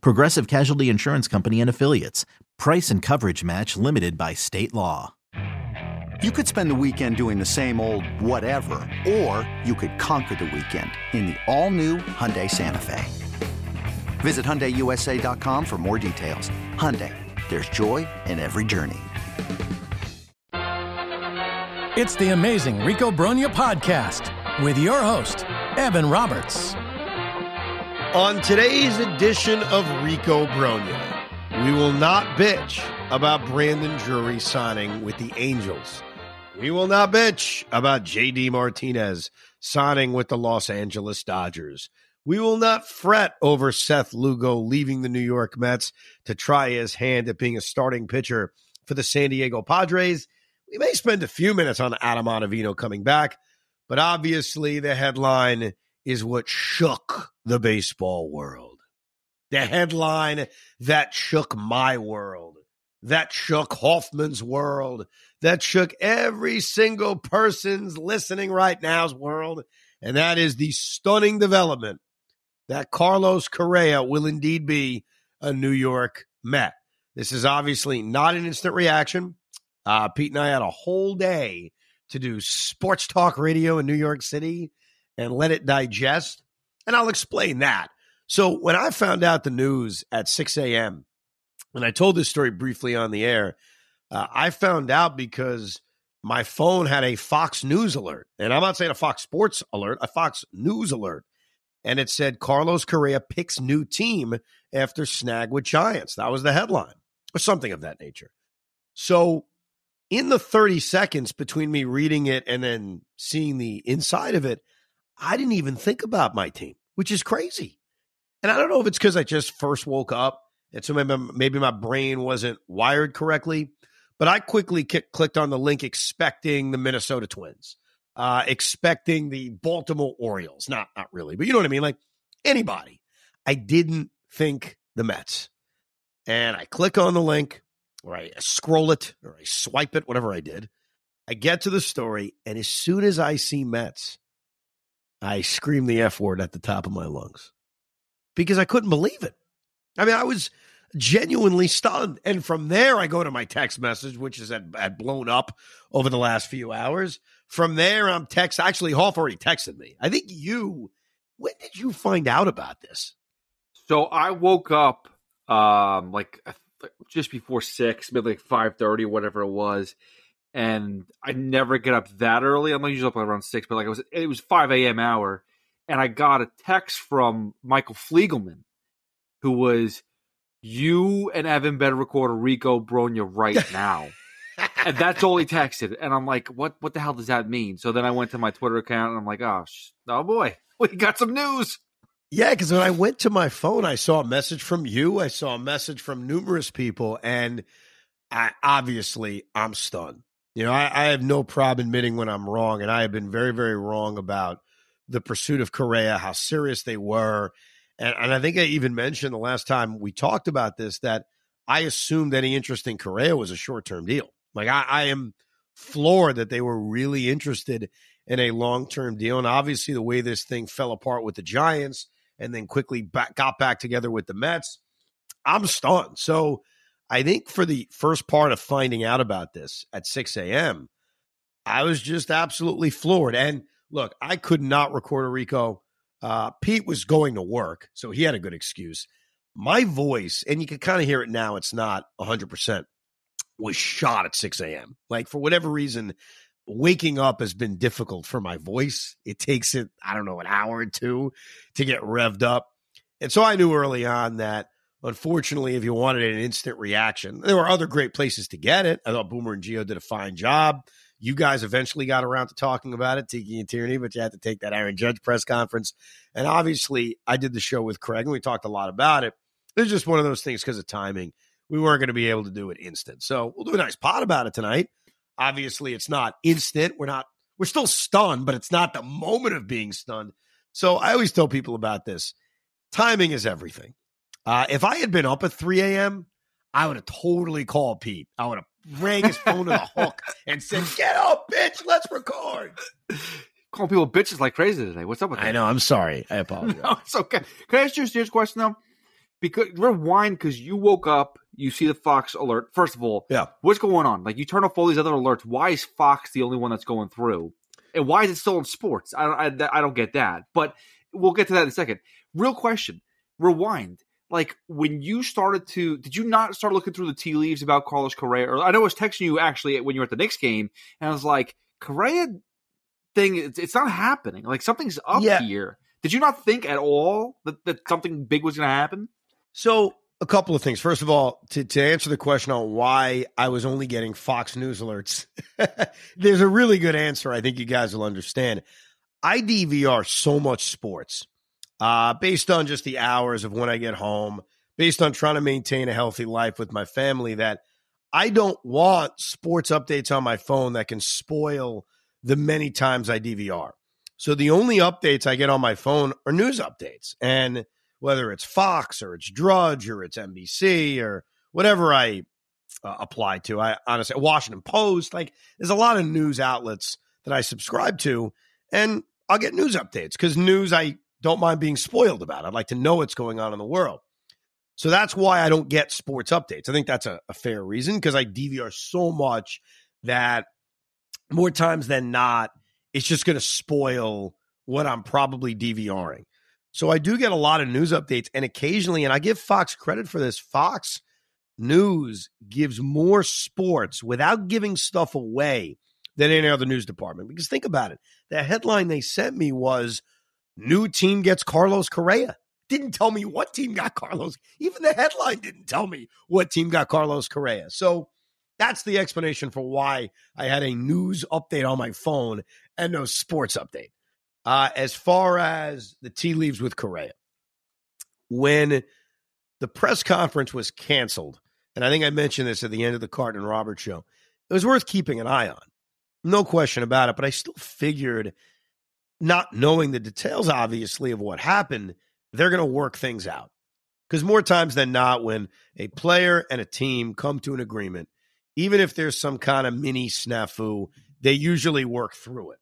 Progressive Casualty Insurance Company and Affiliates. Price and coverage match limited by state law. You could spend the weekend doing the same old whatever, or you could conquer the weekend in the all-new Hyundai Santa Fe. Visit HyundaiUSA.com for more details. Hyundai, there's joy in every journey. It's the amazing Rico Brogna podcast with your host, Evan Roberts. On today's edition of Rico Brogna, we will not bitch about Brandon Drury signing with the Angels. We will not bitch about J.D. Martinez signing with the Los Angeles Dodgers. We will not fret over Seth Lugo leaving the New York Mets to try his hand at being a starting pitcher for the San Diego Padres. We may spend a few minutes on Adam Ottavino coming back, but obviously the headline is what shook the baseball world. The headline that shook my world, that shook Hoffman's world, that shook every single person's listening right now's world, and that is the stunning development that Carlos Correa will indeed be a New York Met. This is obviously not an instant reaction. Pete and I had a whole day to do sports talk radio in New York City and let it digest, and I'll explain that. So when I found out the news at 6 a.m., and I told this story briefly on the air, I found out because my phone had a Fox News alert, and I'm not saying a Fox Sports alert, a Fox News alert, and it said Carlos Correa picks new team after snag with Giants. That was the headline, or something of that nature. So in the 30 seconds between me reading it and then seeing the inside of it, I didn't even think about my team, which is crazy. And I don't know if it's because I just first woke up and so maybe my brain wasn't wired correctly, but I quickly clicked on the link expecting the Minnesota Twins, expecting the Baltimore Orioles. Not really, but you know what I mean? Like anybody. I didn't think the Mets. And I click on the link, or I scroll it, or I swipe it, whatever I did. I get to the story, and as soon as I see Mets, I scream the F word at the top of my lungs because I couldn't believe it. I mean, I was genuinely stunned. And from there, I go to my text message, which is had blown up over the last few hours. From there, I'm text. Actually, Hoff already texted me. I think you, when did you find out about this? So I woke up just before 6, maybe like 5:30, whatever it was. And I never get up that early. I'm usually up around 6, but it was 5 a.m. hour. And I got a text from Michael Flegelman, who was, you and Evan better record a Rico Brogna right now. And that's all he texted. And I'm like, what the hell does that mean? So then I went to my Twitter account and I'm like, oh boy, we got some news. Yeah, because when I went to my phone, I saw a message from you. I saw a message from numerous people, and I'm stunned. You know, I have no problem admitting when I'm wrong, and I have been very, very wrong about the pursuit of Correa, how serious they were. And I think I even mentioned the last time we talked about this that I assumed any interest in Correa was a short-term deal. Like, I am floored that they were really interested in a long-term deal. And obviously the way this thing fell apart with the Giants and then quickly got back together with the Mets, I'm stunned. So I think for the first part of finding out about this at 6 a.m., I was just absolutely floored. And look, I could not record a Rico. Pete was going to work, so he had a good excuse. My voice, and you can kind of hear it now, it's not 100%, was shot at 6 a.m. Like, for whatever reason, waking up has been difficult for my voice. It takes it, I don't know, an hour or two to get revved up. And so I knew early on that, unfortunately, if you wanted an instant reaction, there were other great places to get it. I thought Boomer and Gio did a fine job. You guys eventually got around to talking about it, Tiki and Tierney, but you had to take that Aaron Judge press conference. And obviously, I did the show with Craig, and we talked a lot about it. It was just one of those things because of timing. we weren't going to be able to do it instant. So we'll do a nice pod about it tonight. Obviously, it's not instant. We're still stunned, but it's not the moment of being stunned. So I always tell people about this. Timing is everything. If I had been up at 3 a.m., I would have totally called Pete. I would have rang his phone to the hook and said, get up, bitch, let's record. Calling people bitches like crazy today. What's up with that? I know. I'm sorry. I apologize. No, it's okay. Can I ask you a serious question, though? Because rewind, because you woke up, you see the Fox alert. First of all, yeah, what's going on? Like, you turn off all these other alerts. Why is Fox the only one that's going through? And why is it still in sports? I don't get that. But we'll get to that in a second. Real question. Rewind. Like, when you started to – did you not start looking through the tea leaves about Carlos Correa? Or I know I was texting you, actually, when you were at the Knicks game, and I was like, Correa thing, it's not happening. Like, something's up here. Did you not think at all that something big was going to happen? So, a couple of things. First of all, to answer the question on why I was only getting Fox News alerts, there's a really good answer I think you guys will understand. I DVR so much sports. Based on just the hours of when I get home, based on trying to maintain a healthy life with my family, that I don't want sports updates on my phone that can spoil the many times I DVR. So the only updates I get on my phone are news updates. And whether it's Fox or it's Drudge or it's NBC or whatever I apply to, I honestly, Washington Post, like there's a lot of news outlets that I subscribe to, and I'll get news updates because news I don't mind being spoiled about. I'd like to know what's going on in the world. So that's why I don't get sports updates. I think that's a fair reason because I DVR so much that more times than not, it's just going to spoil what I'm probably DVRing. So I do get a lot of news updates, and occasionally, and I give Fox credit for this, Fox News gives more sports without giving stuff away than any other news department. Because think about it. The headline they sent me was, new team gets Carlos Correa. Didn't tell me what team got Carlos. Even the headline didn't tell me what team got Carlos Correa. So that's the explanation for why I had a news update on my phone and no sports update. As far as the tea leaves with Correa, when the press conference was canceled, and I think I mentioned this at the end of the Carton and Roberts show, it was worth keeping an eye on. No question about it, but I still figured, not knowing the details, obviously, of what happened, they're going to work things out. Because more times than not, when a player and a team come to an agreement, even if there's some kind of mini snafu, they usually work through it.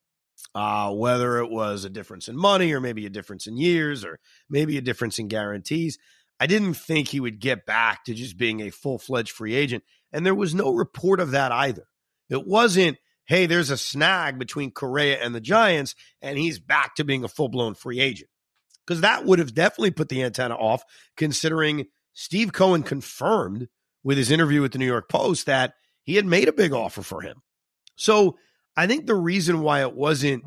Whether it was a difference in money or maybe a difference in years or maybe a difference in guarantees, I didn't think he would get back to just being a full-fledged free agent. And there was no report of that either. It wasn't, hey, there's a snag between Correa and the Giants, and he's back to being a full-blown free agent. Because that would have definitely put the antenna off, considering Steve Cohen confirmed with his interview with the New York Post that he had made a big offer for him. So I think the reason why it wasn't,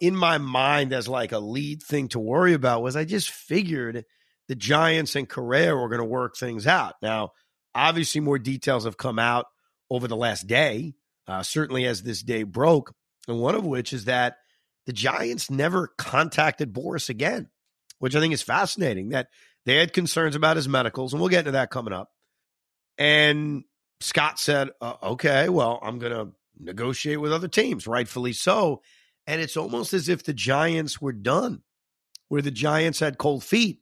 in my mind as like a lead thing to worry about was I just figured the Giants and Correa were going to work things out. Now, obviously more details have come out over the last day, certainly as this day broke, and one of which is that the Giants never contacted Boris again, which I think is fascinating, that they had concerns about his medicals, and we'll get into that coming up. And Scott said, okay, well, I'm going to negotiate with other teams, rightfully so. And it's almost as if the Giants were done, where the Giants had cold feet.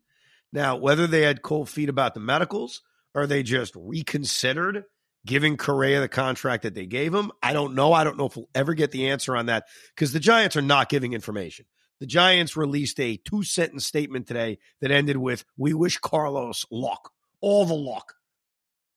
Now, whether they had cold feet about the medicals or they just reconsidered giving Correa the contract that they gave him, I don't know. I don't know if we'll ever get the answer on that because the Giants are not giving information. The Giants released a 2-sentence statement today that ended with, we wish Carlos luck, all the luck.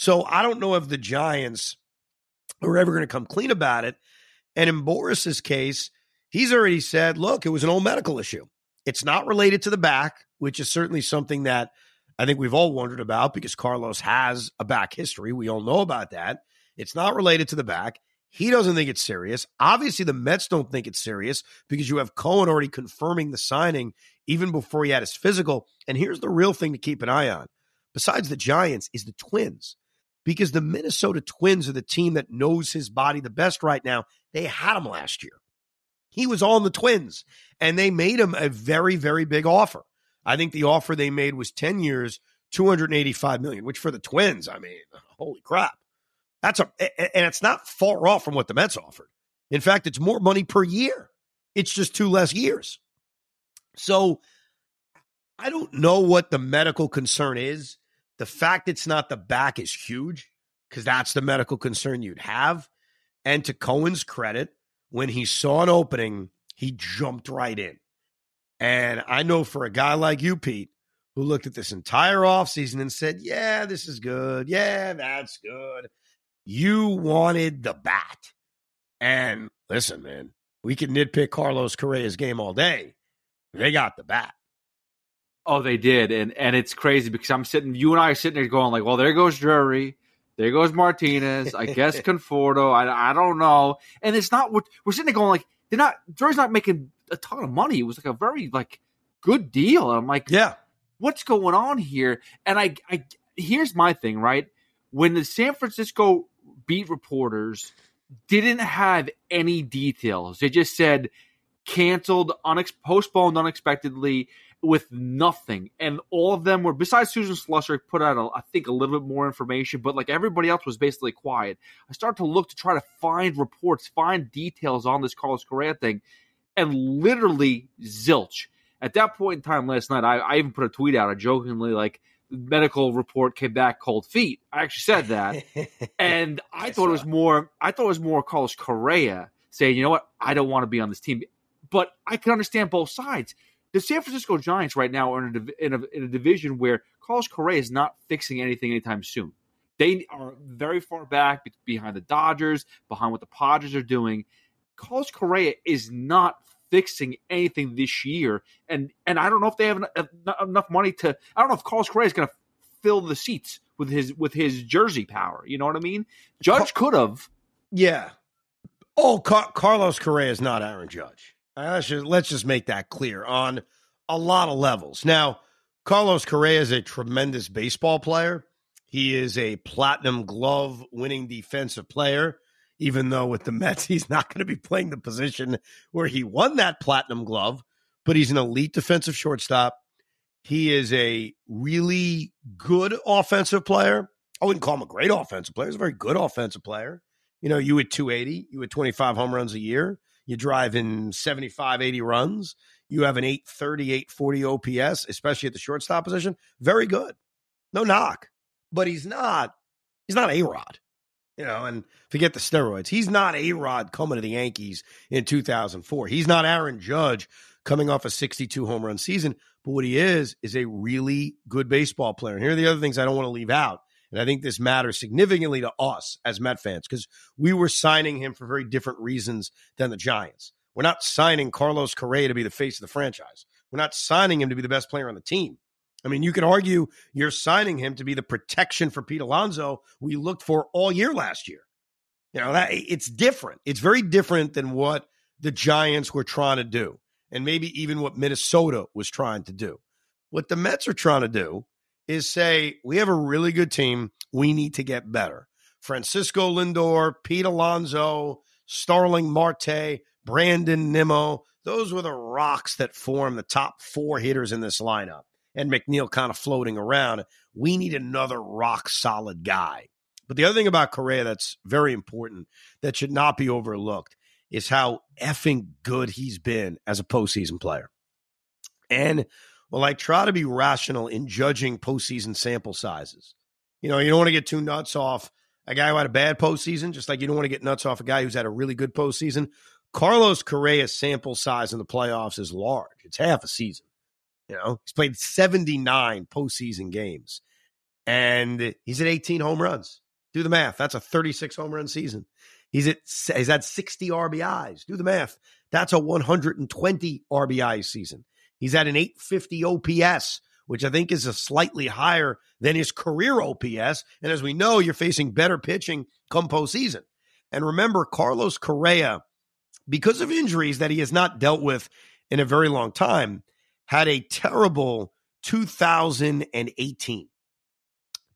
So I don't know if the Giants are ever going to come clean about it. And in Boris's case, he's already said, look, it was an old medical issue. It's not related to the back, which is certainly something that I think we've all wondered about because Carlos has a back history. We all know about that. It's not related to the back. He doesn't think it's serious. Obviously, the Mets don't think it's serious because you have Cohen already confirming the signing even before he had his physical. And here's the real thing to keep an eye on, besides the Giants, is the Twins, because the Minnesota Twins are the team that knows his body the best right now. They had him last year. He was on the Twins, and they made him a very, very big offer. I think the offer they made was 10 years, $285 million, which for the Twins, I mean, holy crap. And it's not far off from what the Mets offered. In fact, it's more money per year. It's just 2 less years. So I don't know what the medical concern is. The fact it's not the back is huge because that's the medical concern you'd have. And to Cohen's credit, when he saw an opening, he jumped right in. And I know for a guy like you, Pete, who looked at this entire offseason and said, yeah, this is good. Yeah, that's good. You wanted the bat. And listen, man, we can nitpick Carlos Correa's game all day. They got the bat. Oh, they did. And it's crazy because you and I are sitting there going like, well, there goes Drury. There goes Martinez. I guess Conforto. I don't know. And it's not what we're sitting there going like, Drury's not making a ton of money. It was like a very good deal. And I'm like, yeah, what's going on here? And I here's my thing, right? When the San Francisco beat reporters didn't have any details, they just said canceled, postponed unexpectedly with nothing. And all of them were, besides Susan Slusser, put out, I think, a little bit more information, but everybody else was basically quiet. I started to look to try to find reports, find details on this Carlos Correa thing, and literally zilch. At that point in time last night, I even put a tweet out, I jokingly medical report came back cold feet. I actually said that. And I thought it was more Carlos Correa saying, you know what, I don't want to be on this team. But I can understand both sides. The San Francisco Giants right now are in a division where Carlos Correa is not fixing anything anytime soon. They are very far back behind the Dodgers, behind what the Padres are doing. Carlos Correa is not fixing anything this year, and I don't know if they have enough money to. I don't know if Carlos Correa is going to fill the seats with his jersey power. You know what I mean? Judge could have. Yeah. Oh, Carlos Correa is not Aaron Judge. Let's just make that clear on a lot of levels. Now, Carlos Correa is a tremendous baseball player. He is a platinum glove winning defensive player. Even though with the Mets, he's not going to be playing the position where he won that platinum glove, but he's an elite defensive shortstop. He is a really good offensive player. I wouldn't call him a great offensive player. He's a very good offensive player. You know, you hit 280, you hit 25 home runs a year, you drive in 75, 80 runs, you have an 830, 840 OPS, especially at the shortstop position. Very good. No knock. But he's not A-Rod. You know, and forget the steroids. He's not A-Rod coming to the Yankees in 2004. He's not Aaron Judge coming off a 62 home run season. But what he is a really good baseball player. And here are the other things I don't want to leave out. And I think this matters significantly to us as Met fans because we were signing him for very different reasons than the Giants. We're not signing Carlos Correa to be the face of the franchise. We're not signing him to be the best player on the team. I mean, you could argue you're signing him to be the protection for Pete Alonso we looked for all year last year. You know, it's different. It's very different than what the Giants were trying to do and maybe even what Minnesota was trying to do. What the Mets are trying to do is say, we have a really good team. We need to get better. Francisco Lindor, Pete Alonso, Starling Marte, Brandon Nimmo, those were the rocks that form the top 4 hitters in this lineup. And McNeil kind of floating around. We need another rock-solid guy. But the other thing about Correa that's very important that should not be overlooked is how effing good he's been as a postseason player. And while I try to be rational in judging postseason sample sizes, you know, you don't want to get too nuts off a guy who had a bad postseason, just like you don't want to get nuts off a guy who's had a really good postseason. Carlos Correa's sample size in the playoffs is large. It's half a season. You know, he's played 79 postseason games, and he's at 18 home runs. Do the math. That's a 36 home run season. He's had 60 RBIs. Do the math. That's a 120 RBI season. He's had an 850 OPS which I think is a slightly higher than his career OPS. And as we know, you're facing better pitching come postseason. And remember, Carlos Correa, because of injuries that he has not dealt with in a very long time, had a terrible 2018.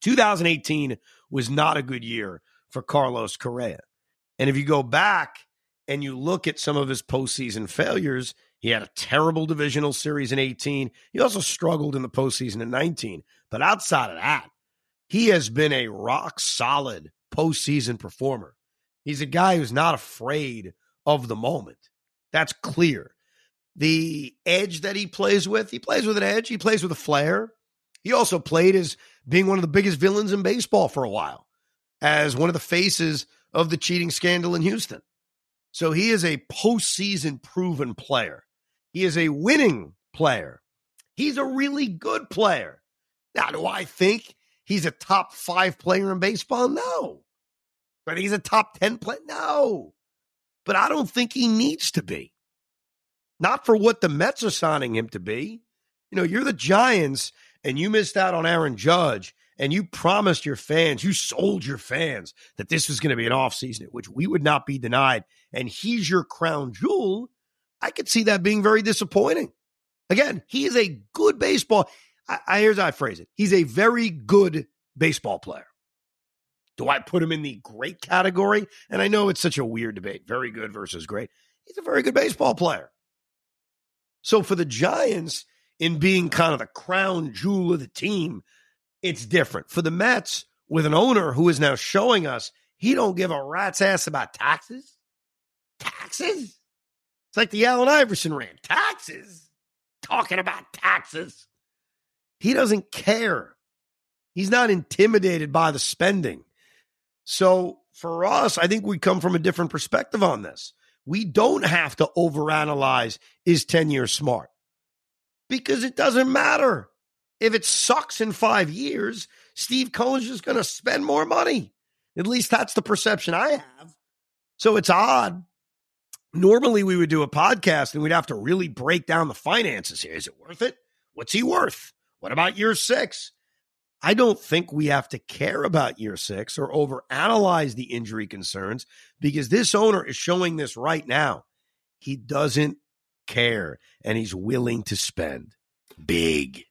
2018 was not a good year for Carlos Correa. And if you go back and you look at some of his postseason failures, he had a terrible divisional series in 18. He also struggled in the postseason in 19. But outside of that, he has been a rock-solid postseason performer. He's a guy who's not afraid of the moment. That's clear. The edge that he plays with an edge. He plays with a flair. He also played as being one of the biggest villains in baseball for a while, as one of the faces of the cheating scandal in Houston. So he is a postseason proven player. He is a winning player. He's a really good player. Now, do I think he's a top 5 player in baseball? No. Do I think he's a top 10 player? No. But I don't think he needs to be. Not for what the Mets are signing him to be. You know, you're the Giants, and you missed out on Aaron Judge, and you promised your fans, you sold your fans that this was going to be an offseason, which we would not be denied, and he's your crown jewel. I could see that being very disappointing. Again, he is a good baseball. Here's how I phrase it. He's a very good baseball player. Do I put him in the great category? And I know it's such a weird debate, very good versus great. He's a very good baseball player. So for the Giants, in being kind of the crown jewel of the team, it's different. For the Mets, with an owner who is now showing us he don't give a rat's ass about taxes. Taxes? It's like the Allen Iverson rant. Taxes? Talking about taxes. He doesn't care. He's not intimidated by the spending. So for us, I think we come from a different perspective on this. We don't have to overanalyze, is 10-year smart? Because it doesn't matter. If it sucks in 5 years, Steve Cohen's just going to spend more money. At least that's the perception I have. So it's odd. Normally we would do a podcast and we'd have to really break down the finances here. Is it worth it? What's he worth? What about year 6? I don't think we have to care about year 6 or overanalyze the injury concerns, because this owner is showing this right now. He doesn't care, and he's willing to spend big.